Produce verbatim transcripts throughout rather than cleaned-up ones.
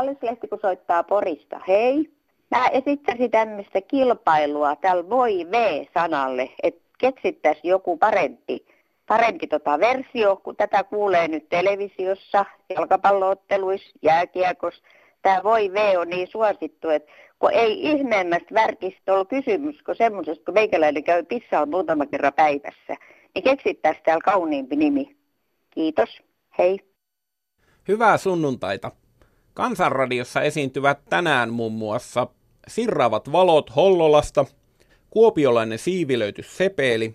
Valleslehti, kun soittaa Porista, hei. Mä esittäisin tämmöistä kilpailua tällä voi V-sanalle, että keksittäisiin joku parempi, parempi tota versio, kun tätä kuulee nyt televisiossa, jalkapallootteluissa, jääkiekossa. Tämä voi V on niin suosittu, että kun ei ihmeemmästä värkistä ole kysymys, kun semmoisesta, kun meikäläinen käy pissaan muutama kerran päivässä, niin keksittäisiin täällä kauniimpi nimi. Kiitos, hei. Hyvää sunnuntaita. Kansanradiossa esiintyvät tänään muun muassa Sirraavat valot Hollolasta, Kuopiolainen siivilöity sepeili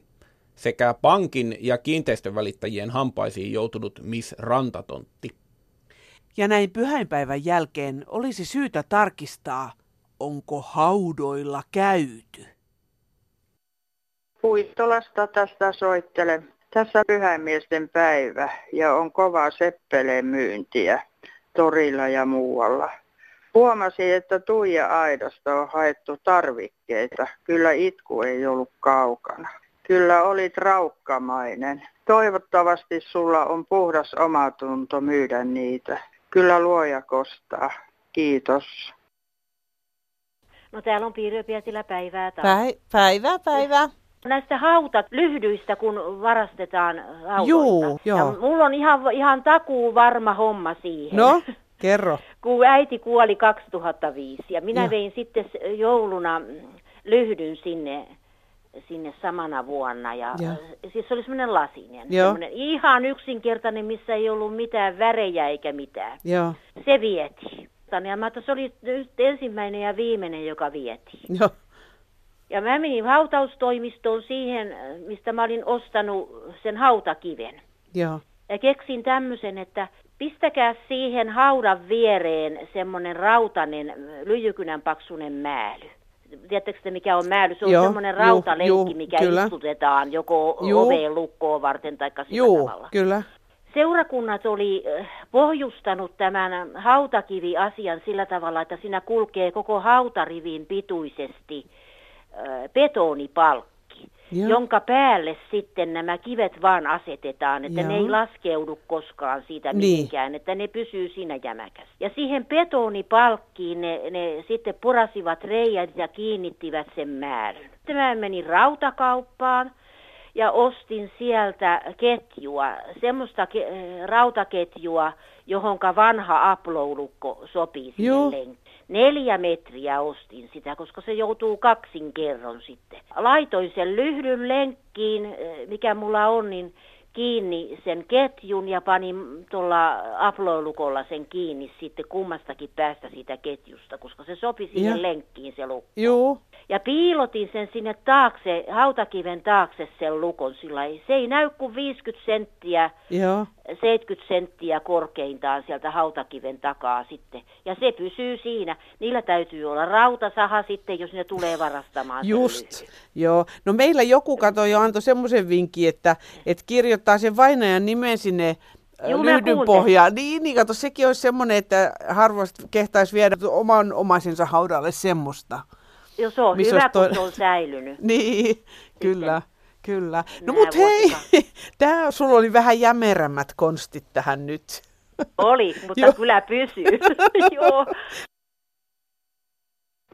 sekä pankin ja kiinteistönvälittäjien hampaisiin joutunut Miss Rantatontti. Ja näin pyhäinpäivän jälkeen olisi syytä tarkistaa, onko haudoilla käyty. Huittolasta tästä soittelen. Tässä pyhäinmiesten päivä ja on kovaa seppeleen myyntiä torilla ja muualla. Huomasin, että Tuija Aidosta on haettu tarvikkeita. Kyllä itku ei ollut kaukana. Kyllä olit raukkamainen. Toivottavasti sulla on puhdas omatunto myydä niitä. Kyllä luoja kostaa. Kiitos. No täällä on Piiriöpietilä päivää taas. Päi- päivää, päivää. Näistä hautalyhdyistä, kun varastetaan haudoilta. Juu, joo. Ja mulla on ihan, ihan takuu varma homma siihen. No, kerro. Kun äiti kuoli kaksituhattaviisi ja minä ja. vein sitten jouluna lyhdyn sinne, sinne samana vuonna. Ja, ja. Siis se oli semmoinen lasinen. Semmoinen ihan yksinkertainen, missä ei ollut mitään värejä eikä mitään. Ja. Se vietiin. Ja mä, se oli ensimmäinen ja viimeinen, joka vietiin. Joo. Ja mä menin hautaustoimistoon siihen, mistä mä olin ostanut sen hautakiven. Joo. Ja keksin tämmöisen, että pistäkää siihen haudan viereen semmoinen rautainen, lyijykynän paksunen määly. Tiedättekö te, mikä on määly? Se on semmoinen rautalenkki, juu, mikä kyllä. istutetaan joko juu. oveen lukkoon varten tai sillä juu, tavalla. Kyllä. Seurakunnat oli pohjustanut tämän hautakiviasian sillä tavalla, että siinä kulkee koko hautarivin pituisesti betonipalkki, joo. jonka päälle sitten nämä kivet vaan asetetaan, että joo. ne ei laskeudu koskaan siitä mihinkään, niin. että ne pysyy siinä jämäkäs. Ja siihen betonipalkkiin ne, ne sitten porasivat reijät ja kiinnittivät sen määrän. Sitten mä menin rautakauppaan ja ostin sieltä ketjua, semmoista ke- rautaketjua, johonka vanha aploulukko sopii siihen lenkkiin. Neljä metriä ostin sitä, koska se joutuu kaksin kerron sitten. Laitoin sen lyhdyn lenkkiin, mikä mulla on, niin kiinni sen ketjun ja panin tuolla aploilukolla sen kiinni sitten kummastakin päästä siitä ketjusta, koska se sopi siihen ja. lenkkiin se lukko. Joo. Ja piilotin sen sinne taakse, hautakiven taakse sen lukon, sillä se ei näy kuin viisikymmentä senttiä, joo. seitsemänkymmentä senttiä korkeintaan sieltä hautakiven takaa sitten. Ja se pysyy siinä. Niillä täytyy olla rautasaha sitten, jos ne tulee varastamaan. Just, joo. No meillä joku kato jo antoi semmoisen vinkin, että, että kirjoittaa sen vainajan nimen sinne lyhdyn pohjaan. Niin, niin kato, sekin olisi semmoinen, että harvasti kehtaisi viedä oman omaisensa haudalle semmoista. Joo, se on hyvä, toi... kun se on säilynyt. Niin, sitten. kyllä, kyllä. No nää mut hei, tää, sulla oli vähän jämerämmät konstit tähän nyt. Oli, mutta kyllä pysyy. Joo.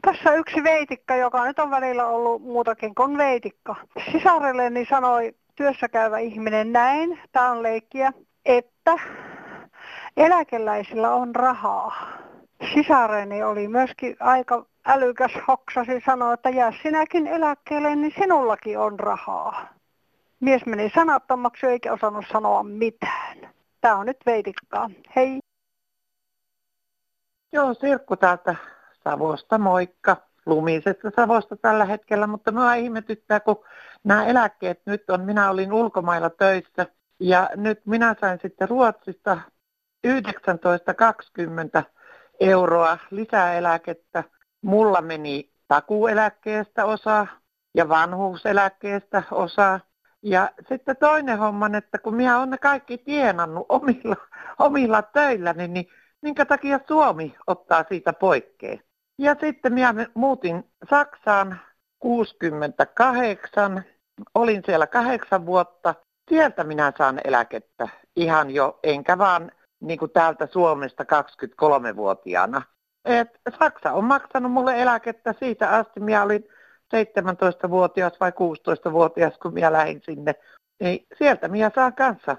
Tässä yksi veitikka, joka nyt on välillä ollut muutakin kuin veitikka. Sisarelleni sanoi työssäkäyvä ihminen näin, tää on leikkiä, että eläkeläisillä on rahaa. Sisareni oli myöskin aika älykäs hoksasi, sanoi, että jää sinäkin eläkkeelle, niin sinullakin on rahaa. Mies meni sanattomaksi eikä osannut sanoa mitään. Tää on nyt veitikkaa. Hei. Joo, Sirkku täältä Savosta, moikka. Lumisesta Savosta tällä hetkellä, mutta minua ihmetyttää, kun nämä eläkkeet nyt on. Minä olin ulkomailla töissä ja nyt minä sain sitten Ruotsista yhdeksäntoista kaksikymmentä euroa lisäeläkettä. Mulla meni takuueläkkeestä osa ja vanhuuseläkkeestä osa. Ja sitten toinen homma, että kun minä olen ne kaikki tienannut omilla, omilla töilläni, niin minkä takia Suomi ottaa siitä poikkeen. Ja sitten minä muutin Saksaan kuusikymmentäkahdeksan, olin siellä kahdeksan vuotta. Sieltä minä saan eläkettä ihan jo, enkä vaan niin kuin täältä Suomesta kaksikymmentäkolmevuotiaana. Et Saksa on maksanut mulle eläkettä siitä asti. Minä olin seitsemäntoistavuotias vai kuusitoistavuotias, kun minä lähdin sinne. Niin sieltä minä saan kanssa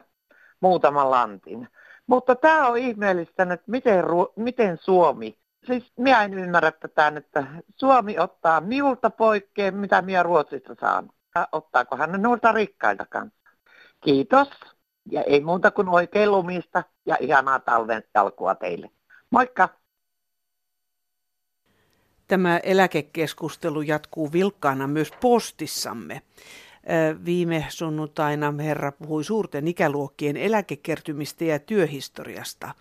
muutaman lantin. Mutta tämä on ihmeellistänyt, miten, Ru- miten Suomi, siis minä en ymmärrä tätä, että Suomi ottaa minulta poikkeen, mitä minä Ruotsista saan. Ottaako hän noilta rikkailta kanssa? Kiitos. Ja ei muuta kuin oikein lumista ja ihanaa talven alkua teille. Moikka! Tämä eläkekeskustelu jatkuu vilkkaana myös postissamme. Viime sunnuntaina herra puhui suurten ikäluokkien eläkekertymistä ja työhistoriasta.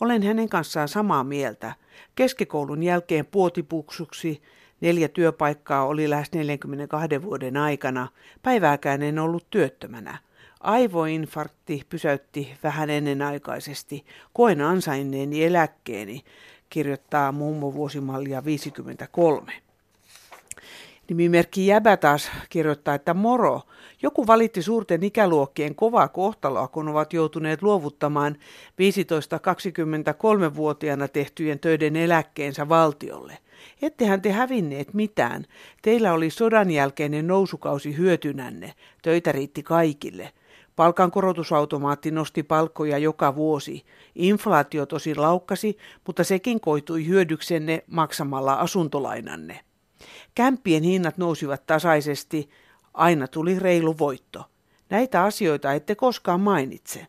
Olen hänen kanssaan samaa mieltä. Keskikoulun jälkeen puotipuksuksi neljä työpaikkaa oli lähes neljänkymmenenkahden vuoden aikana. Päivääkään en ollut työttömänä. Aivoinfarkti pysäytti vähän ennenaikaisesti. Koen ansainneeni eläkkeeni, kirjoittaa mummo vuosimallia viisikymmentäkolme. Nimimerkki Jäbä taas kirjoittaa, että moro. Joku valitti suurten ikäluokkien kovaa kohtaloa, kun ovat joutuneet luovuttamaan viisitoista kaksikymmentäkolme-vuotiaana tehtyjen töiden eläkkeensä valtiolle. Ettehän te hävinneet mitään. Teillä oli sodan jälkeinen nousukausi hyötynänne. Töitä riitti kaikille. Palkankorotusautomaatti nosti palkkoja joka vuosi. Inflaatio tosin laukkasi, mutta sekin koitui hyödyksenne maksamalla asuntolainanne. Kämppien hinnat nousivat tasaisesti. Aina tuli reilu voitto. Näitä asioita ette koskaan mainitse.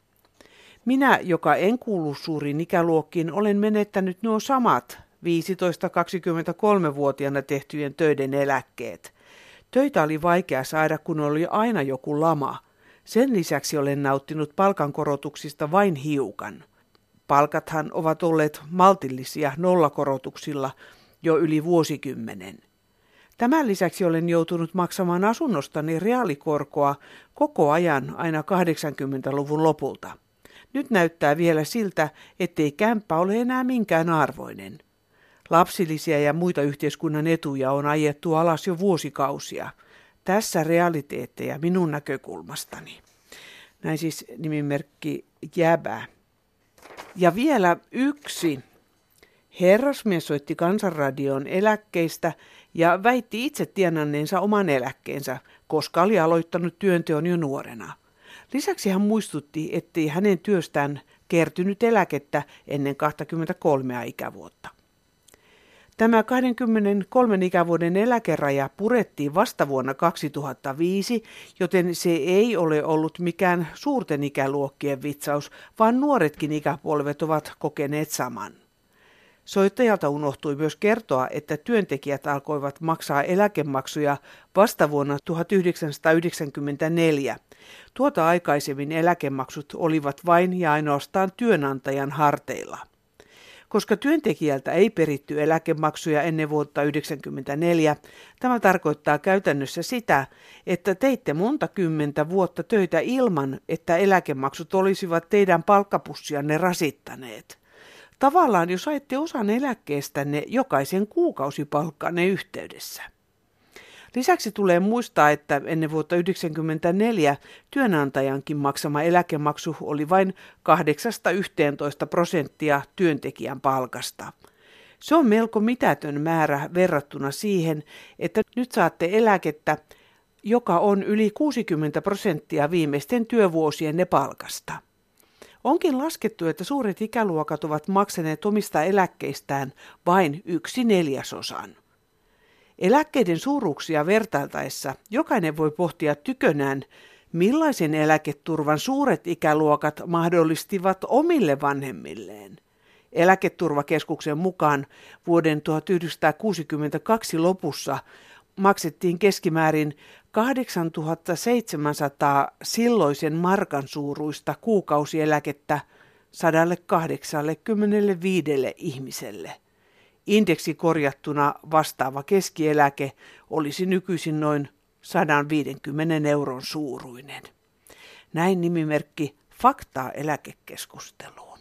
Minä, joka en kuulu suuriin ikäluokkiin, olen menettänyt nuo samat viisitoista kaksikymmentäkolme-vuotiaana tehtyjen töiden eläkkeet. Töitä oli vaikea saada, kun oli aina joku lama. Sen lisäksi olen nauttinut palkankorotuksista vain hiukan. Palkathan ovat olleet maltillisia nollakorotuksilla jo yli vuosikymmenen. Tämän lisäksi olen joutunut maksamaan asunnostani reaalikorkoa koko ajan aina kahdeksankymmentäluvun lopulta. Nyt näyttää vielä siltä, ettei kämppä ole enää minkään arvoinen. Lapsilisiä ja muita yhteiskunnan etuja on ajettu alas jo vuosikausia. Tässä realiteetteja minun näkökulmastani. Näin siis nimimerkki Jäbä. Ja vielä yksi. Herrasmies soitti Kansanradioon eläkkeistä ja väitti itse tienanneensa oman eläkkeensä, koska oli aloittanut työnteon jo nuorena. Lisäksi hän muistutti, ettei hänen työstään kertynyt eläkettä ennen kaksikymmentäkolme ikävuotta. Tämä kaksikymmentäkolme ikävuoden eläkeraja purettiin vasta vuonna kaksituhattaviisi, joten se ei ole ollut mikään suurten ikäluokkien vitsaus, vaan nuoretkin ikäpolvet ovat kokeneet saman. Soittajalta unohtui myös kertoa, että työntekijät alkoivat maksaa eläkemaksuja vasta vuonna tuhatyhdeksänsataayhdeksänkymmentäneljä. Tuota aikaisemmin eläkemaksut olivat vain ja ainoastaan työnantajan harteilla. Koska työntekijältä ei peritty eläkemaksuja ennen vuotta tuhatyhdeksänsataayhdeksänkymmentäneljä, tämä tarkoittaa käytännössä sitä, että teitte monta kymmentä vuotta töitä ilman, että eläkemaksut olisivat teidän palkkapussianne rasittaneet. Tavallaan jos saitte osan eläkkeestänne jokaisen kuukausipalkkanne yhteydessä. Lisäksi tulee muistaa, että ennen vuotta tuhatyhdeksänsataayhdeksänkymmentäneljä työnantajankin maksama eläkemaksu oli vain kahdeksasta yhteentoista prosenttia työntekijän palkasta. Se on melko mitätön määrä verrattuna siihen, että nyt saatte eläkettä, joka on yli kuusikymmentä prosenttia viimeisten työvuosienne palkasta. Onkin laskettu, että suuret ikäluokat ovat maksaneet omista eläkkeistään vain yksi neljäsosan. Eläkkeiden suuruuksia vertailtaessa jokainen voi pohtia tykönään, millaisen eläketurvan suuret ikäluokat mahdollistivat omille vanhemmilleen. Eläketurvakeskuksen mukaan vuoden tuhatyhdeksänsataakuusikymmentäkaksi lopussa maksettiin keskimäärin kahdeksantuhatta seitsemänsataa silloisen markan suuruista kuukausieläkettä sata kahdeksankymmentäviisi ihmiselle. Indeksi korjattuna vastaava keskieläke olisi nykyisin noin sata viisikymmentä euron suuruinen. Näin nimimerkki Faktaa eläkekeskusteluun.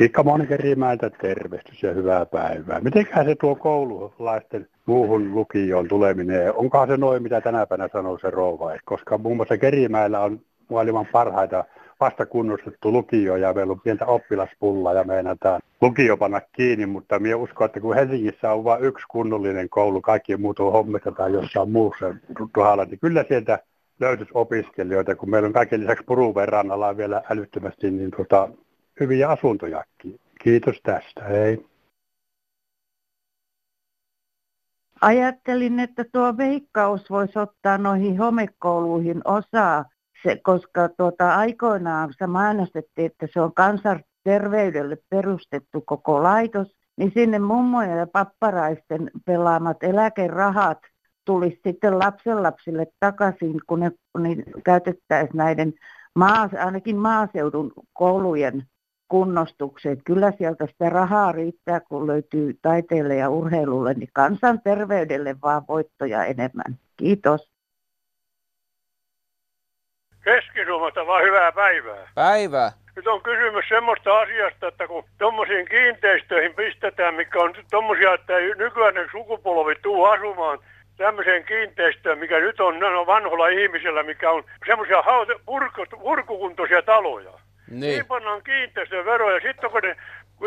Ikka Moni Kerimäeltä tervehdys ja hyvää päivää. Mitenköhän se tuo koululaisten muuhun lukioon tuleminen, onkohan se noin mitä tänä päivänä sanoo se rouva, koska muun muassa Kerimäellä on maailman parhaita vasta kunnostettu lukio ja meillä on pientä oppilaspullaa ja meinataan lukio panna kiinni, mutta minä uskon, että kun Helsingissä on vain yksi kunnollinen koulu, kaikki muut on hommissa tai jossain muussa tuhalla, niin kyllä sieltä löytyisi opiskelijoita, kun meillä on kaiken lisäksi Puruveen rannalla vielä älyttömästi niin tota, hyviä asuntojakin. Kiitos tästä, hei. Ajattelin, että tuo Veikkaus voisi ottaa noihin homekouluihin osaa, se, koska tuota, aikoinaan se mainostettiin, että se on kansanterveydelle perustettu koko laitos, niin sinne mummoja ja papparaisten pelaamat eläkerahat tulisi sitten lapsenlapsille takaisin, kun ne, ne käytettäisiin näiden maas, ainakin maaseudun koulujen kunnostukseen. Kyllä sieltä sitä rahaa riittää, kun löytyy taiteelle ja urheilulle, niin kansanterveydelle vaan voittoja enemmän. Kiitos. Keski-Suomesta vaan hyvää päivää. Päivää. Nyt on kysymys semmoista asiasta, että kun tommosiin kiinteistöihin pistetään, mikä on tommosia, että ei nykyinen sukupolvi tule asumaan tämmöiseen kiinteistöön, mikä nyt on, on vanholla ihmisellä, mikä on semmoisia purkukuntoisia taloja. Niin. Niin pannaan kiinteistövero ja sitten kun ne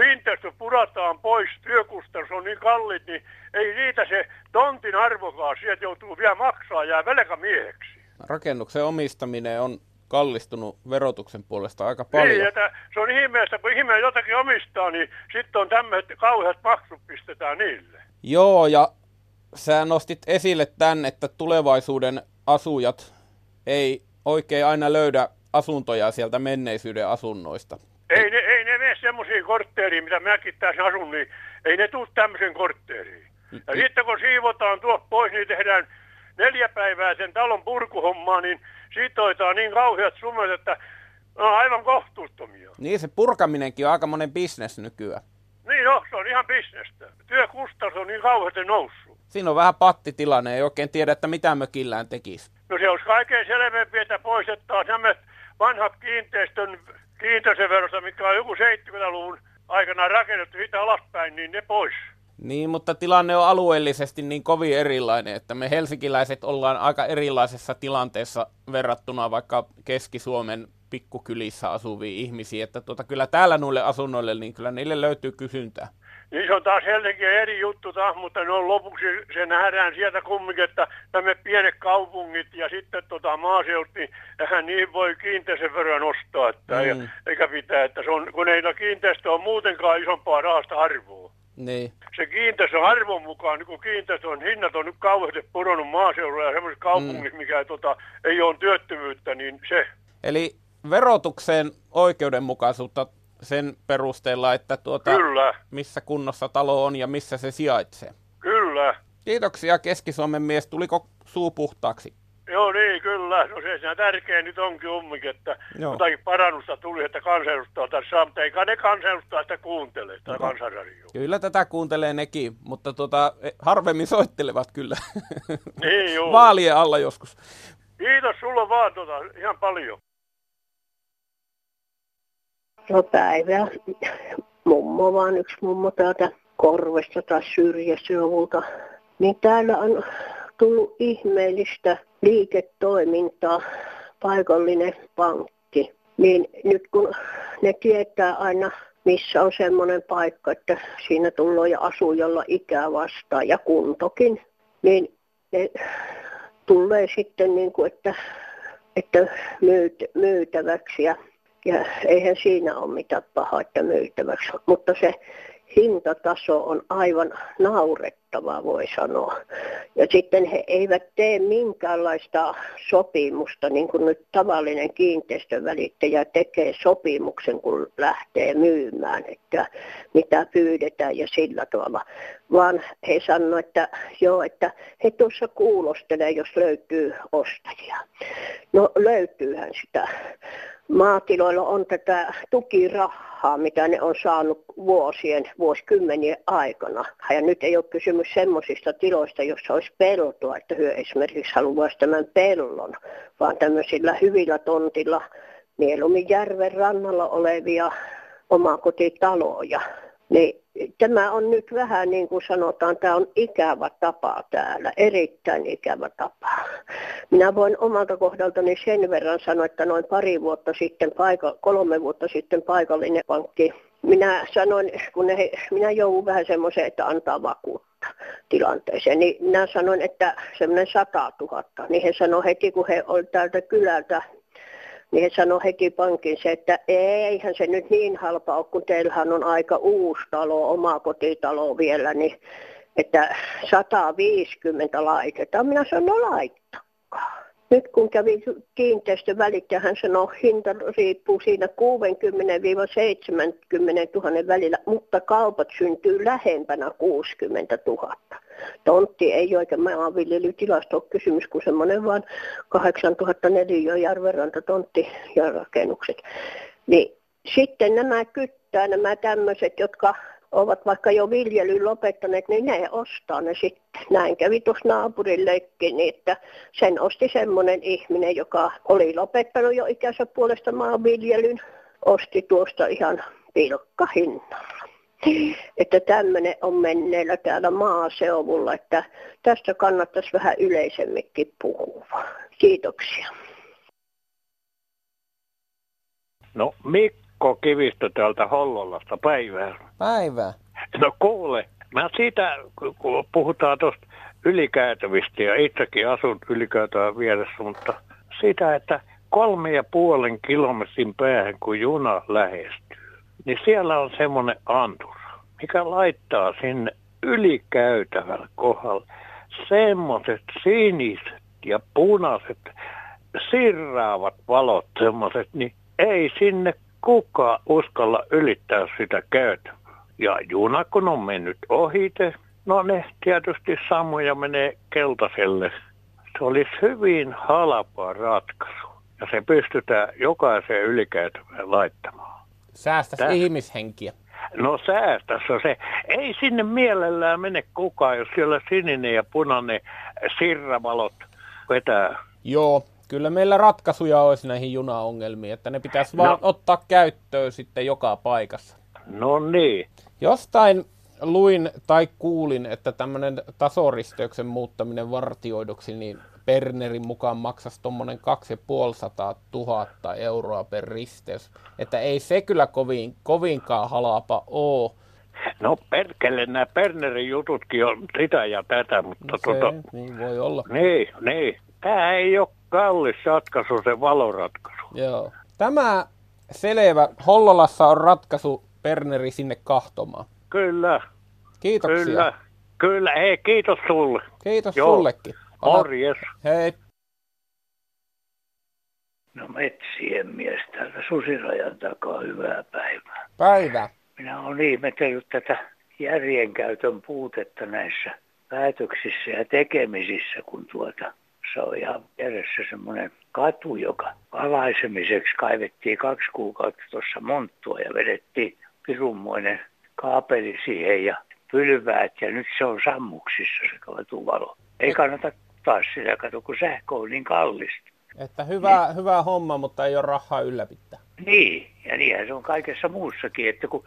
kiinteistö purataan pois, työkustannus on niin kalliit, niin ei siitä se tontin arvokaan, sieltä joutuu vielä maksaa, jää velkamieheksi. Rakennuksen omistaminen on kallistunut verotuksen puolesta aika paljon. Niin, että se on ihmeessä, kun ihminen jotakin omistaa, niin sitten on tämmöiset kauheat maksut pistetään niille. Joo, ja sä nostit esille tämän, että tulevaisuuden asujat ei oikein aina löydä asuntoja sieltä menneisyyden asunnoista. Ei ne, ei ne mene semmoisiin kortteeriin, mitä minäkin tässä asun, niin ei ne tule tämmöisen kortteeriin. Ja sitten kun siivotaan tuossa pois, niin tehdään neljä päivää sen talon purkuhommaa, niin siitä otetaan niin kauheat summat, että ne on aivan kohtuuttomia. Niin, se purkaminenkin on aika monen bisnes nykyään. Niin no, se on ihan bisnestä. Työkustannus on niin kauheasti noussut. Siinä on vähän pattitilanne, ei oikein tiedä, että mitä mökillään tekisi. No se olisi kaikkein selvempi, että poistetaan nämä vanhat kiinteistön kiinteistöverosta, mikä on joku seitsemänkymmentäluvun aikana rakennettu siitä alaspäin, niin ne pois. Niin, mutta tilanne on alueellisesti niin kovin erilainen, että me helsinkiläiset ollaan aika erilaisessa tilanteessa verrattuna vaikka Keski-Suomen pikkukylissä asuviin ihmisiin, että tuota, kyllä täällä noille asunnoille, niin kyllä niille löytyy kysyntää. Niin se on taas Helsinki eri juttu taas, mutta ne on lopuksi, se nähdään sieltä kumminkin, että nämä pienet kaupungit ja sitten tota maaseut, niin eihän niihin voi kiinteistöveroa nostaa, että mm. ei, eikä pitää, että se on, kun ei no kiinteistö on muutenkaan isompaa rahasta arvoa. Niin. Se kiinteistön arvon mukaan, niin kun kiinteistön hinnat on nyt kauheasti pudonnut maaseudulla ja semmoisessa kaupungissa, mm. mikä tota, ei ole työttömyyttä, niin se. Eli verotukseen oikeudenmukaisuutta sen perusteella, että tuota, Kyllä. missä kunnossa talo on ja missä se sijaitsee. Kyllä. Kiitoksia Keski-Suomen mies. Tuliko suu puhtaaksi? Joo niin, kyllä. No se siinä tärkeä nyt onkin umminkin, että Joo. jotakin parannusta tuli, että kansanedustaa tässä saa, mutta eikä ne kansanedustaa sitä kuuntele, sitä no. kansanradiota. Kyllä tätä kuuntelee nekin, mutta tuota, harvemmin soittelevat kyllä. Niin joo. Vaalien alla joskus. Kiitos sulla vaan tuota, ihan paljon. No päivää. Mummo vaan yksi mummo täältä Korvesta tai Syrjäsivulta. Niin täällä on tullut ihmeellistä liiketoimintaa, paikallinen pankki. Niin nyt kun ne tietää aina, missä on semmoinen paikka, että siinä tullaan ja asuu jolla ikää vastaan ja kuntokin, niin ne tulee sitten niin kuin, että, että myyt, myytäväksi ja Ja eihän siinä ole mitään pahaa, että myytäväksi, mutta se hintataso on aivan naurettava, voi sanoa. Ja sitten he eivät tee minkäänlaista sopimusta, niin kuin nyt tavallinen kiinteistövälittäjä tekee sopimuksen, kun lähtee myymään, että mitä pyydetään ja sillä tavalla. Vaan he sanoo, että joo, että he tuossa kuulostelee, jos löytyy ostajia. No löytyyhän sitä. Maatiloilla on tätä tukirahaa, mitä ne on saanut vuosien, vuosikymmenien aikana. Ja nyt ei ole kysymys semmoisista tiloista, jossa olisi peltoa, että hyö esimerkiksi haluaisi tämän pellon, vaan tämmöisillä hyvillä tontilla, mieluummin järven rannalla olevia omakotitaloja. Niin tämä on nyt vähän niin kuin sanotaan, tämä on ikävä tapa täällä, erittäin ikävä tapa. Minä voin omalta kohdaltani sen verran sanoa, että noin pari vuotta sitten, paika, kolme vuotta sitten paikallinen pankki, minä sanoin, kun he, minä joudun vähän semmoiseen, että antaa vakuutta tilanteeseen, niin minä sanoin, että semmoinen sata tuhatta, niin he sanoi heti, kun he oli täältä kylältä, niin he sanoi heti pankin se, että eihän se nyt niin halpa ole, kun teillähän on aika uusi talo, oma kotitalo vielä, niin että sata viisikymmentä laitetaan. Minä sanoin, no laittakaa. Nyt kun kävi kiinteistövälittäjä, hän sanoi, hinta riippuu siinä kuusikymmentä–seitsemänkymmentä tuhannen välillä, mutta kaupat syntyy lähempänä kuusikymmentä tuhatta. Tontti ei oikein maanviljelytilasta ole kysymys kuin semmoinen vaan kahdeksantuhatta neliötä järvenranta tontti ja rakennukset. Niin sitten nämä kyttää, nämä tämmöiset, jotka ovat vaikka jo viljelyyn lopettaneet, niin ne ostaa ne sitten. Näin kävi tuossa naapurillekin, niin että sen osti semmoinen ihminen, joka oli lopettanut jo ikänsä puolesta maanviljelyn, osti tuosta ihan pilkkahinnalla. Että tämmöinen on menneillä täällä maaseudulla, että tästä kannattaisi vähän yleisemminkin puhua. Kiitoksia. No Mikko Kivistö täältä Hollolasta, päivää. Päivää. No kuule, mä siitä, kun puhutaan tuosta ylikäytävistä ja itsekin asun ylikäytävän vieressä, mutta sitä, että kolme ja puolen kilometrin päähän kun juna lähestyy. Niin siellä on semmoinen antura, mikä laittaa sinne ylikäytävällä kohdalla semmoiset siniset ja punaiset sirraavat valot semmoiset, niin ei sinne kukaan uskalla ylittää sitä käytävää. Ja juna kun on mennyt ohite, no ne tietysti samoja menee keltaiselle. Se olisi hyvin halpa ratkaisu ja se pystytään jokaiseen ylikäytävään laittamaan. Säästäisi Tää. ihmishenkiä. No säästäisi se. Ei sinne mielellään mene kukaan, jos siellä sininen ja punainen sirravalot vetää. Joo, kyllä meillä ratkaisuja olisi näihin junaongelmiin, että ne pitäisi no. vaan ottaa käyttöön sitten joka paikassa. No niin. Jostain luin tai kuulin, että tämmöinen tasoristeyksen muuttaminen vartioiduksi, niin Bernerin mukaan maksaisi tuommoinen kaksisataaviisikymmentätuhatta euroa per risteys. Että ei se kyllä kovin, kovinkaan halapa ole. No perkele, nämä Bernerin jututkin on sitä ja tätä, mutta no se, tuota... niin voi olla. Niin, niin. Tämä ei ole kallis ratkaisu, se valoratkaisu. Joo. Tämä selvä. Hollolassa on ratkaisu Berneri sinne kahtomaan. Kyllä. Kiitoksia. Kyllä, kyllä. Hei, kiitos sulle. Kiitos Joo. sullekin. Morjes. Hei. No Metsienmies täältä Susirajan takaa, hyvää päivää. Päivää. Minä olen ihmetellyt tätä järjenkäytön puutetta näissä päätöksissä ja tekemisissä, kun tuota se on ihan vieressä semmoinen katu, joka valaisemiseksi kaivettiin kaksi kuukautta tuossa monttua ja vedettiin pirunmoinen kaapeli siihen ja pylväät ja nyt se on sammuksissa se katuvalo. Ei kannata taas sitä katsoa, kun sähkö on niin kallista. Että hyvä, niin. hyvä homma, mutta ei ole rahaa ylläpittää. Niin, ja niinhän se on kaikessa muussakin, että kun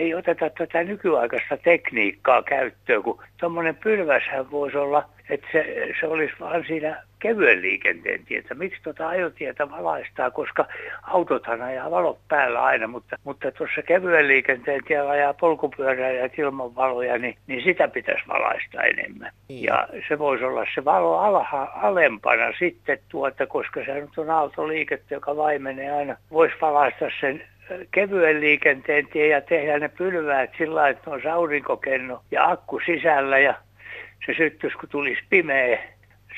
ei oteta tätä nykyaikaista tekniikkaa käyttöön, kun tuommoinen pylväshän voisi olla, että se, se olisi vaan siinä kevyen liikenteen tietä. Miksi tuota ajotietä valaistaa, koska autothan ajaa valot päällä aina, mutta, mutta tuossa kevyen liikenteen tiellä ajaa polkupyöräilijät ilman valoja, niin, niin sitä pitäisi valaista enemmän. Mm. Ja se voisi olla se valo alha, alempana sitten tuota, koska se nyt on autoliikettä, joka vaimenee aina. Voisi valaista sen kevyen liikenteen tie ja tehdä ne pylväät sillä lailla, että on aurinkokenno ja akku sisällä ja se syttyisi, kun tulisi pimeä.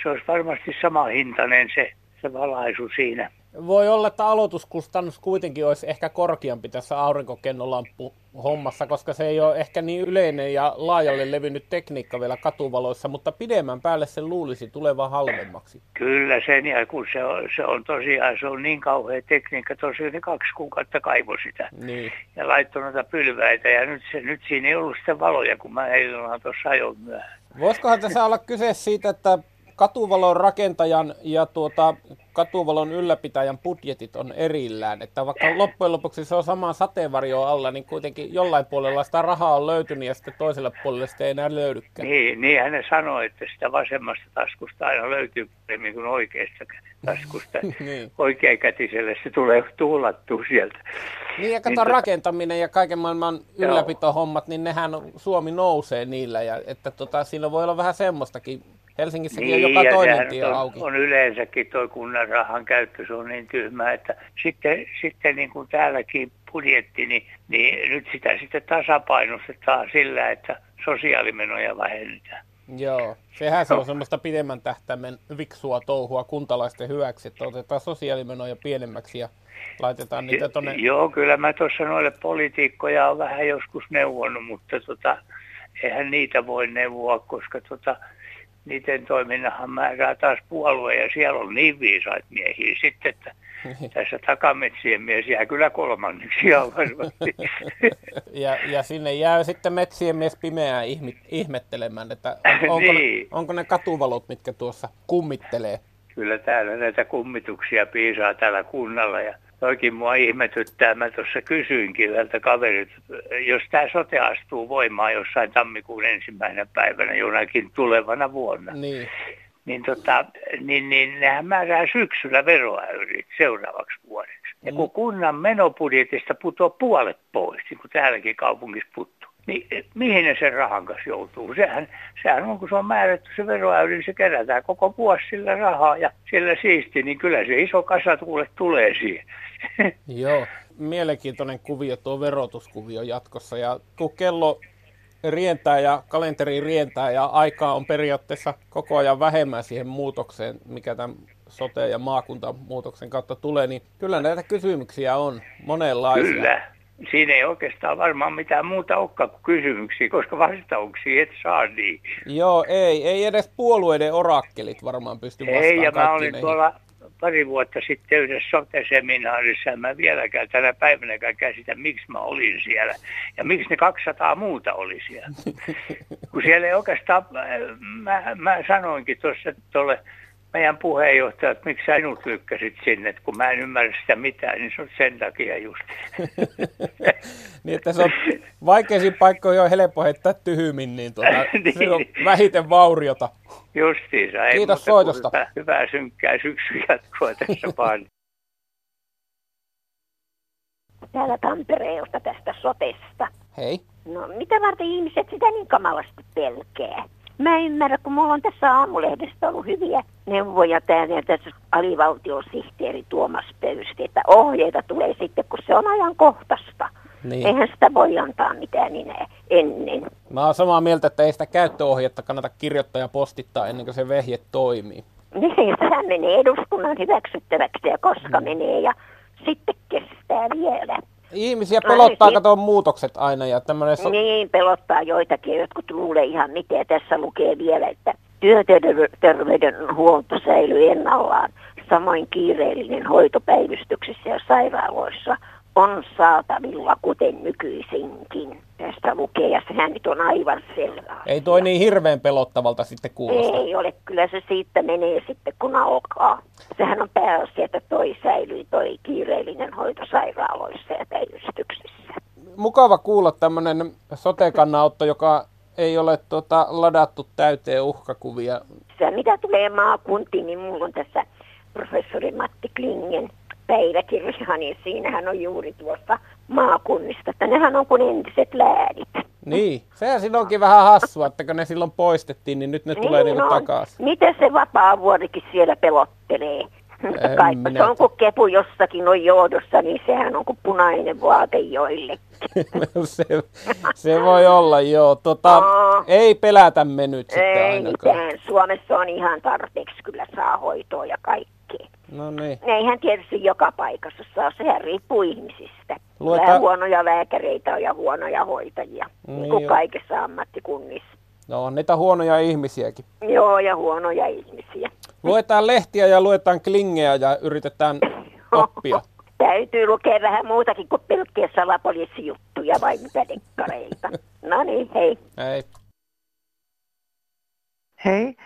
Se olisi varmasti sama hintainen se, se valaisu siinä. Voi olla, että aloituskustannus kuitenkin olisi ehkä korkeampi tässä aurinkokennolamppu hommassa, koska se ei ole ehkä niin yleinen ja laajalle levinnyt tekniikka vielä katuvaloissa, mutta pidemmän päälle sen luulisi tulevan halvemmaksi. Kyllä sen, ja kun se on, se on tosiaan se on niin kauhea tekniikka, tosiaan ne kaksi kuukautta kaivoi sitä niin. ja laittoi noita pylväitä, ja nyt, se, nyt siinä ei ollut sitä valoja, kun mä eilen olen tuossa ajoin myöhään. Voisikohan tässä olla kyse siitä, että katuvalon rakentajan ja tuota, katuvalon ylläpitäjän budjetit on erillään. Että vaikka loppujen lopuksi se on samaa sateenvarjoa alla, niin kuitenkin jollain puolella sitä rahaa on löytynyt ja sitten toisella puolella sitä ei enää löydykään. Niin, niin hän sanoi, että sitä vasemmasta taskusta aina löytyy paremmin kuin oikeasta taskusta. Niin. Oikeakätiselle se tulee tuulattua sieltä. Niin ja kato niin, rakentaminen ja kaiken maailman ylläpitohommat, niin nehän Suomi nousee niillä. Ja, että tota, siinä voi olla vähän semmoistakin. Helsingissäkin niin, on joka toinen tie on, auki. On yleensäkin tuo kunnan rahan käyttö, se on niin tyhmää, että sitten, sitten niin kuin täälläkin budjetti, niin, niin nyt sitä sitten tasapainostetaan sillä, että sosiaalimenoja vähennetään. Joo, sehän se on semmoista pidemmän tähtäimen viksua touhua kuntalaisten hyväksi, että otetaan sosiaalimenoja pienemmäksi ja laitetaan niitä tuonne. Joo, kyllä mä tuossa noille poliitikkoja on vähän joskus neuvonut, mutta tota, eihän niitä voi neuvoa, koska tota, niiden toiminnahan määrää taas puolue ja siellä on niin viisaat miehiä sitten, että tässä takametsien mies jää kyllä kolmanneksi ihan varmasti. Ja, ja sinne jää sitten metsien mies pimeään ihmettelemään, että on, onko, niin. ne, onko ne katuvalot, mitkä tuossa kummittelee? Kyllä täällä näitä kummituksia piisaa täällä kunnalla ja toikin mua ihmetyttää. Mä tuossa kysyinkin tältä kaverilta, jos tämä sote astuu voimaan jossain tammikuun ensimmäisenä päivänä jonakin tulevana vuonna, niin, niin, tota, niin, niin nehän määrää syksyllä veroäyrit seuraavaksi vuodeksi. Ja kun kunnan menobudjetista putoaa puolet pois, niin kuin täälläkin kaupungissa puttuu, niin mihin ne sen rahan kanssa joutuu? Sehän, sehän on, kun se on määrätty se veroäyri, niin se kerätään koko vuosi sillä rahaa ja sillä siisti, niin kyllä se iso kasa tuule tulee siihen. Joo, mielenkiintoinen kuvio tuo verotuskuvio jatkossa ja kun kello rientää ja kalenteri rientää ja aikaa on periaatteessa koko ajan vähemmän siihen muutokseen, mikä tämän sote- ja maakuntamuutoksen kautta tulee, niin kyllä näitä kysymyksiä on monenlaisia. Kyllä. Siinä ei oikeastaan varmaan mitään muuta olekaan kuin kysymyksiä, koska vastauksia et saa niin. Joo, ei. Ei edes puolueiden orakkelit varmaan pysty vastaamaan kaikkiin. Ei, ja mä olin tuolla pari vuotta sitten yhdessä sote-seminaarissa, ja mä vieläkään tänä päivänäkään käsitä, miksi mä olin siellä, ja miksi ne kaksisataa muuta oli siellä. Kun siellä ei oikeastaan, mä, mä sanoinkin tuossa tuolle meidän puheenjohtaja, että miksi sä sinut lykkäsit sinne, että kun mä en ymmärrä sitä mitään, niin se on sen takia just. Niin, että se on vaikeisiin paikkoihin on helppo heittää tyhymmin, niin, tuota, niin se on vähiten vauriota. Justiinsa. Ei, kiitos soitosta. Hyvää, hyvää synkkää syksyn jatkoa tässä vaan. Täällä Tampereelta tästä sotesta. Hei. No mitä varten ihmiset sitä niin kamalasti pelkää? Mä ymmärrän, kun mulla on tässä aamulehdestä ollut hyviä neuvoja täällä ja tässä alivaltiosihteeri Tuomas Pöysti, että ohjeita tulee sitten, kun se on ajankohtaista. Niin. Eihän sitä voi antaa mitään enää ennen. Mä oon samaa mieltä, että ei sitä käyttöohjetta kannata kirjoittaa ja postittaa ennen kuin se vehje toimii. Niin, sehän menee eduskunnan hyväksyttäväksi ja koska mm. menee ja sitten kestää vielä. Ihmisiä pelottaa, no, kato muutokset aina. Ja so- niin, pelottaa joitakin. Jotkut luulee ihan mitä. Tässä lukee vielä, että työterveydenhuolto säilyy ennallaan. Samoin kiireellinen hoito päivystyksissä ja sairaaloissa on saatavilla, kuten nykyisinkin. Tästä lukee, ja sehän nyt on aivan selvää. Ei toi niin hirveän pelottavalta sitten kuulosta. Ei ole, kyllä se siitä menee sitten, kun alkaa. Sehän on pääasia, että toi säilyy, toi kiireellinen hoito sairaaloissa ja päivystyksissä. Mukava kuulla tämmöinen sote-kannanotto, joka ei ole tuota, ladattu täyteen uhkakuvia. Se, mitä tulee maakuntiin, niin mulla on tässä professori Matti Klingen päiväkirja, niin siinähän on juuri tuosta maakunnista, että nehän on kuin entiset läärit. Niin, sehän siinä onkin vähän hassua, että kun ne silloin poistettiin, niin nyt ne niin tulee niille takaisin. Miten se Vapaavuorikin siellä pelottelee? Kaikki. Se on kuin kepu jossakin on johdossa, niin sehän on kuin punainen vaate joillekin. se, se voi olla, joo. Tota, no, ei pelätä me nyt sitten ainakaan. Ei mitään. Suomessa on ihan tarpeeksi, kyllä saa hoitoa ja kaikki. No niin. Eihän tietysti joka paikassa saa, sehän riippuu ihmisistä. Lueta... Vähän huonoja lääkäreitä ja huonoja hoitajia, niin, niin kuin jo kaikessa ammattikunnissa. No on niitä huonoja ihmisiäkin. Joo, ja huonoja ihmisiä. Luetaan lehtiä ja luetaan Klingeä ja yritetään oppia. Täytyy lukea vähän muutakin kuin pelkkiä salapoliisijuttuja vai mitä dekkareita. No niin, hei. Hei. Hei.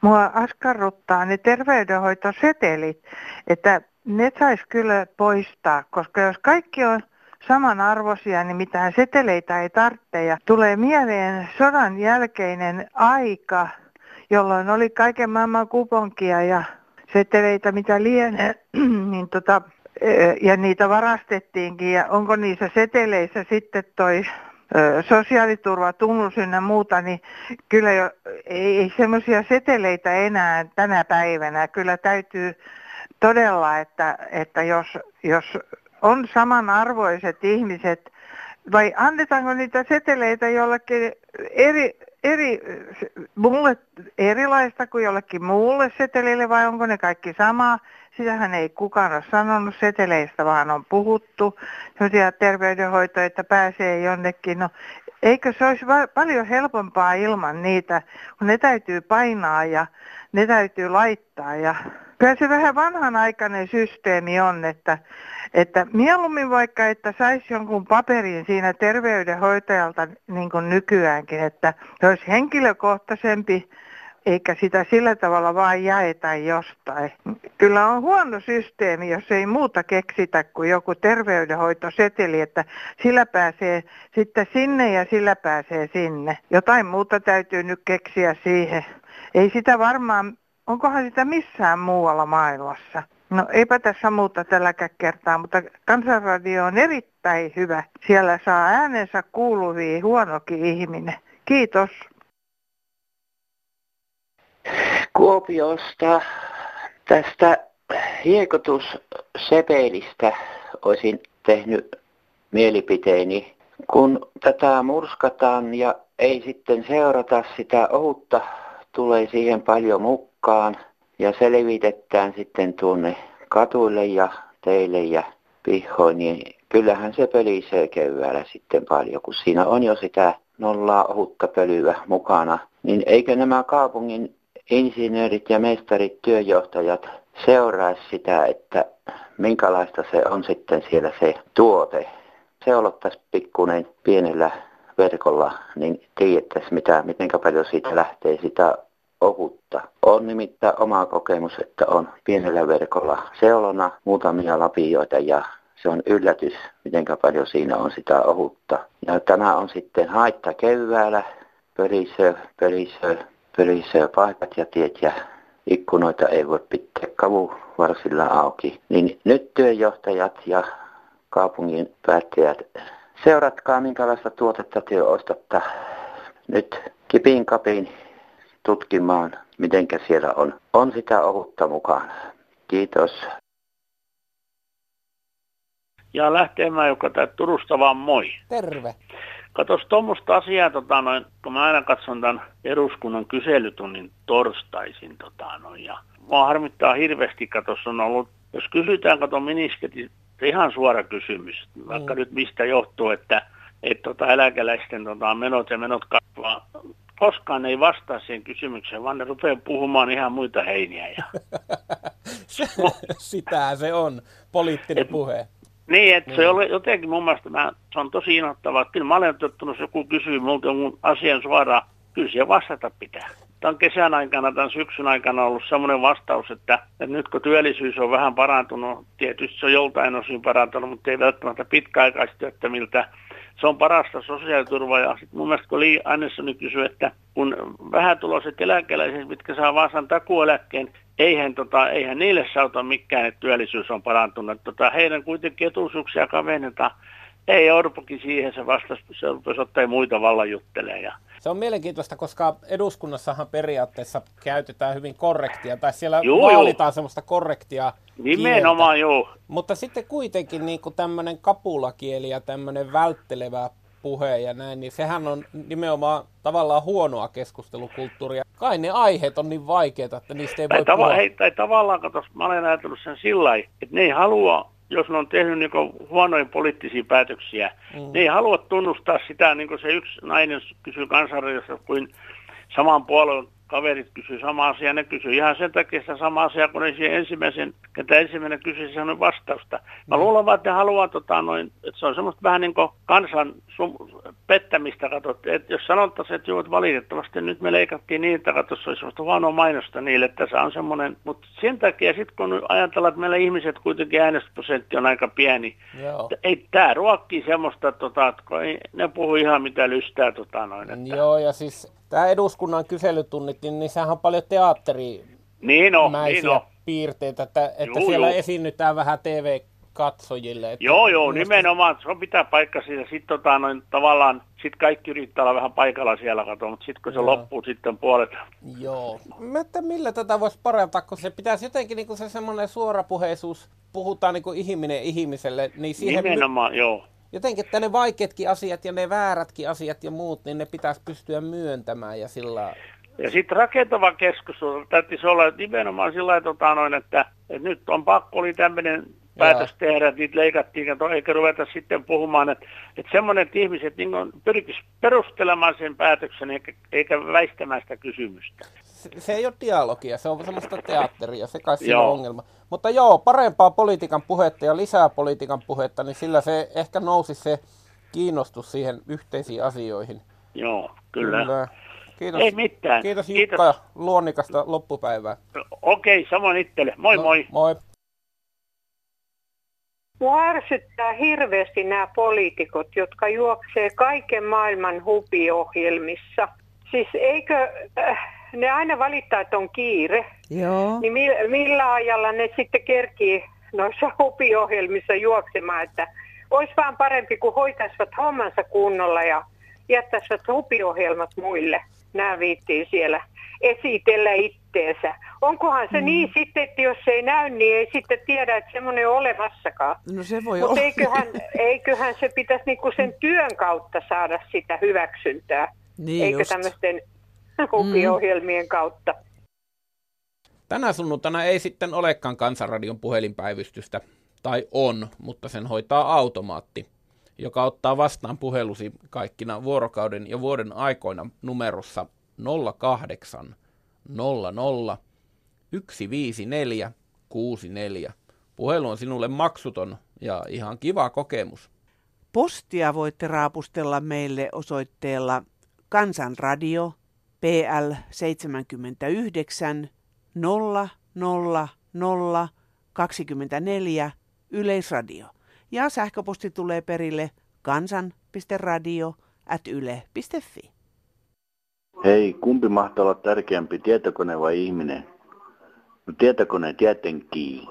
Mua askarruttaa ne terveydenhoitosetelit, että ne saisi kyllä poistaa, koska jos kaikki on samanarvoisia, niin mitään seteleitä ei tarvitse. Ja tulee mieleen sodan jälkeinen aika, jolloin oli kaiken maailman kuponkia ja seteleitä, mitä lienee, niin tota, ja niitä varastettiinkin. Ja onko niissä seteleissä sitten toi sosiaaliturva, tunnus ynnä muuta, niin kyllä jo, ei semmoisia seteleitä enää tänä päivänä. Kyllä täytyy todella, että, että jos, jos on samanarvoiset ihmiset, vai annetaanko niitä seteleitä jollekin eri, eri, mulle erilaista kuin jollekin muulle setelille, vai onko ne kaikki samaa? Sitähän ei kukaan ole sanonut, seteleistä vaan on puhuttu, semmoisia terveydenhoitoja, että pääsee jonnekin. No, eikö se olisi va- paljon helpompaa ilman niitä, kun ne täytyy painaa ja ne täytyy laittaa. Ja kyllä se vähän vanhanaikainen systeemi on, että, että mieluummin vaikka, että saisi jonkun paperin siinä terveydenhoitajalta niin kuin nykyäänkin, että olisi henkilökohtaisempi, eikä sitä sillä tavalla vaan jaeta jostain. Kyllä on huono systeemi, jos ei muuta keksitä kuin joku terveydenhoitoseteli, että sillä pääsee sitten sinne ja sillä pääsee sinne. Jotain muuta täytyy nyt keksiä siihen. Ei sitä varmaan, onkohan sitä missään muualla maailmassa? No eipä tässä muuta tälläkään kertaa, mutta Kansanradio on erittäin hyvä. Siellä saa äänensä kuuluviin huonokin ihminen. Kiitos. Kuopiosta tästä hiekotussepeilistä olisin tehnyt mielipiteeni. Kun tätä murskataan ja ei sitten seurata sitä ohutta, tulee siihen paljon mukaan ja selvitetään sitten tuonne katuille ja teille ja pihoin, niin kyllähän se pölisee keväällä sitten paljon, kun siinä on jo sitä nollaa ohutta pölyä mukana. Niin eikö nämä kaupungin insinöörit ja mestarit, työjohtajat seuraa sitä, että minkälaista se on sitten siellä se tuote. Se olottaisi pikkuinen pienellä verkolla, niin tiedettäisiin mitä, miten paljon siitä lähtee sitä ohutta. On nimittäin oma kokemus, että on pienellä verkolla seulona muutamia lapioita ja se on yllätys, miten paljon siinä on sitä ohutta. Ja tämä on sitten haitta keväällä, pölisö, pölisö. Pölisee paikat ja tiet ja ikkunoita ei voi pitää kavuvarsilla auki. Niin nyt työjohtajat ja kaupungin päättäjät, seuratkaa minkälaista tuotetta työ ostattaa nyt kipin kapin tutkimaan, mitenkä siellä on. On sitä ohutta mukaan. Kiitos. Ja lähtee Mäjokka täältä Turusta vaan moi. Terve. Katos tuommoista asiaa, tota noin, kun mä aina katson tämän eduskunnan kyselytunnin torstaisin, tota noin, ja mua harmittaa hirveästi, katos on ollut, jos kysytään, kato ministeriltä, ihan suora kysymys, vaikka mm. nyt mistä johtuu, että et, tota, eläkeläisten tota, menot ja menot kasvaa, koskaan ei vastaa siihen kysymykseen, vaan ne rupeaa puhumaan ihan muita heiniä. Ja sitähän se on, poliittinen et, puhe. Niin, että se oli jotenkin mun mielestä, mä, se on tosi innoittavaa. Kyllä mä olen tottunut, jos joku kysyy multa mun asian suoraan, kyllä siihen vastata pitää. Tämän kesän aikana, tämän syksyn aikana on ollut semmoinen vastaus, että, että nyt kun työllisyys on vähän parantunut, tietysti se on joltain osin parantunut, mutta ei välttämättä pitkäaikaistyöttömiltä. Se on parasta sosiaaliturvaa ja sitten mun mielestä kun Li Andersson kysyi, että kun vähätuloiset eläkeläiset, mitkä saa Vaasan takuueläkkeen, Eihän, tota, eihän niille sauta mikään, että työllisyys on parantunut. Tota, heidän kuitenkin etuisuuksia kavennetaan. Ei Orpokin siihen, se vastasi, se rupesi ottaa muita vallan juttelemaan. Se on mielenkiintoista, koska eduskunnassahan periaatteessa käytetään hyvin korrektia, tai siellä vaalitaan semmoista korrektia nimenomaan, kieltä. Joo. Mutta sitten kuitenkin niin kuin tämmöinen kapulakieli ja tämmöinen välttelevä puhe ja näin, niin sehän on nimenomaan tavallaan huonoa keskustelukulttuuria. Kai ne aiheet on niin vaikeita, että niistä ei tai voi tava- puhua. Hei, tai tavallaan, katos, mä olen ajatellut sen sillä lailla, että ne ei halua, jos ne on tehnyt niin huonoja poliittisia päätöksiä, mm. ne ei halua tunnustaa sitä, niin kuin se yksi nainen kysyy Kansanradiossa, kuin saman puolueen kaverit kysyi sama asia, ne kysyi ihan sen takia sitä sama asiaa, kun ei ensimmäisen, ketä ensimmäinen kysyi sanoi vastausta. Mä luulen vaan, että ne haluaa, tota, noin, että se on semmoista vähän niin kuin kansan sum- pettämistä, katot, että jos sanottaisiin, että joo, valitettavasti nyt me leikattiin niin, että katot, se oli semmoista huonoa mainosta niille, että se on semmoinen, mutta sen takia sitten kun ajatellaan, että meillä ihmiset kuitenkin äänestysprosentti on aika pieni, t- ei tämä ruokkii semmoista, tota, että ne puhuu ihan mitä lystää. Tota, noin, että... Joo, ja siis... Tämä eduskunnan kyselytunnit, niin niissähän on paljon teatterimäisiä niin on, piirteitä, että, että juu, siellä juu. Esiinnytään vähän T V-katsojille. Että joo, joo, nimenomaan. Se on pitää paikka siinä. Sitten tota, noin, tavallaan sit kaikki yrittää olla vähän paikalla siellä katoa, mutta sitten kun se joo. loppuu, sitten puolet. Joo. Mä että millä tätä voisi parantaa, kun se pitäisi jotenkin niin se semmoinen suorapuheisuus, puhutaan niin ihminen ihmiselle. Niin siihen nimenomaan, my... joo. Jotenkin, että ne vaikeatkin asiat ja ne väärätkin asiat ja muut, niin ne pitäisi pystyä myöntämään ja sillä. Ja sitten rakentava keskustelu täytyisi olla nimenomaan sillä tavalla, että, että nyt on pakko oli tämmöinen päätös tehdä, että niitä leikattiin, eikä ruveta sitten puhumaan, että, että semmoinen ihmiset niin pyrkisivät perustelemaan sen päätöksen eikä, eikä väistämään sitä kysymystä. Se, se ei ole dialogia, se on semmoista teatteria, se kai siinä on ongelma. Mutta joo, parempaa politiikan puhetta ja lisää politiikan puhetta, niin sillä se ehkä nousi se kiinnostus siihen yhteisiin asioihin. Joo, kyllä. kyllä. Kiitos. Ei mitään. Kiitos Jukka Kiitos. Ja luonnikasta loppupäivää. Okei, samoin itselle. Moi no, moi. Moi. Mua ärsyttää hirveästi nämä poliitikot, jotka juoksee kaiken maailman hupiohjelmissa. Siis eikö... Äh, Ne aina valittaa, että on kiire. Joo. Niin millä ajalla ne sitten kerkii noissa hupiohjelmissa juoksemaan, että olisi vaan parempi, kun hoitaisivat hommansa kunnolla ja jättäisivät hupiohjelmat muille. Nämä viittiin siellä esitellä itteensä. Onkohan se mm. niin sitten, että jos ei näy, niin ei sitten tiedä, että semmoinen ei ole olemassakaan. No se voi Mut olla. Eiköhän, eiköhän se pitäisi niinku sen työn kautta saada sitä hyväksyntää. Niin Eikö just. tämmöisten... hupiohjelmien kautta. Tänä sunnuntaina ei sitten olekaan Kansanradion puhelinpäivystystä, tai on, mutta sen hoitaa automaatti, joka ottaa vastaan puhelusi kaikkina vuorokauden ja vuoden aikoina numerossa nolla kahdeksan nolla nolla yksi viisi neljä kuusi neljä. Puhelu on sinulle maksuton ja ihan kiva kokemus. Postia voitte raapustella meille osoitteella Kansanradio P L seitsemänkymmentäyhdeksän nolla nolla nolla kaksikymmentäneljä Yleisradio. Ja sähköposti tulee perille kansan piste radio ät yle piste fi. Hei, kumpi mahtaa olla tärkeämpi, tietokone vai ihminen? No tietokone tietenkin.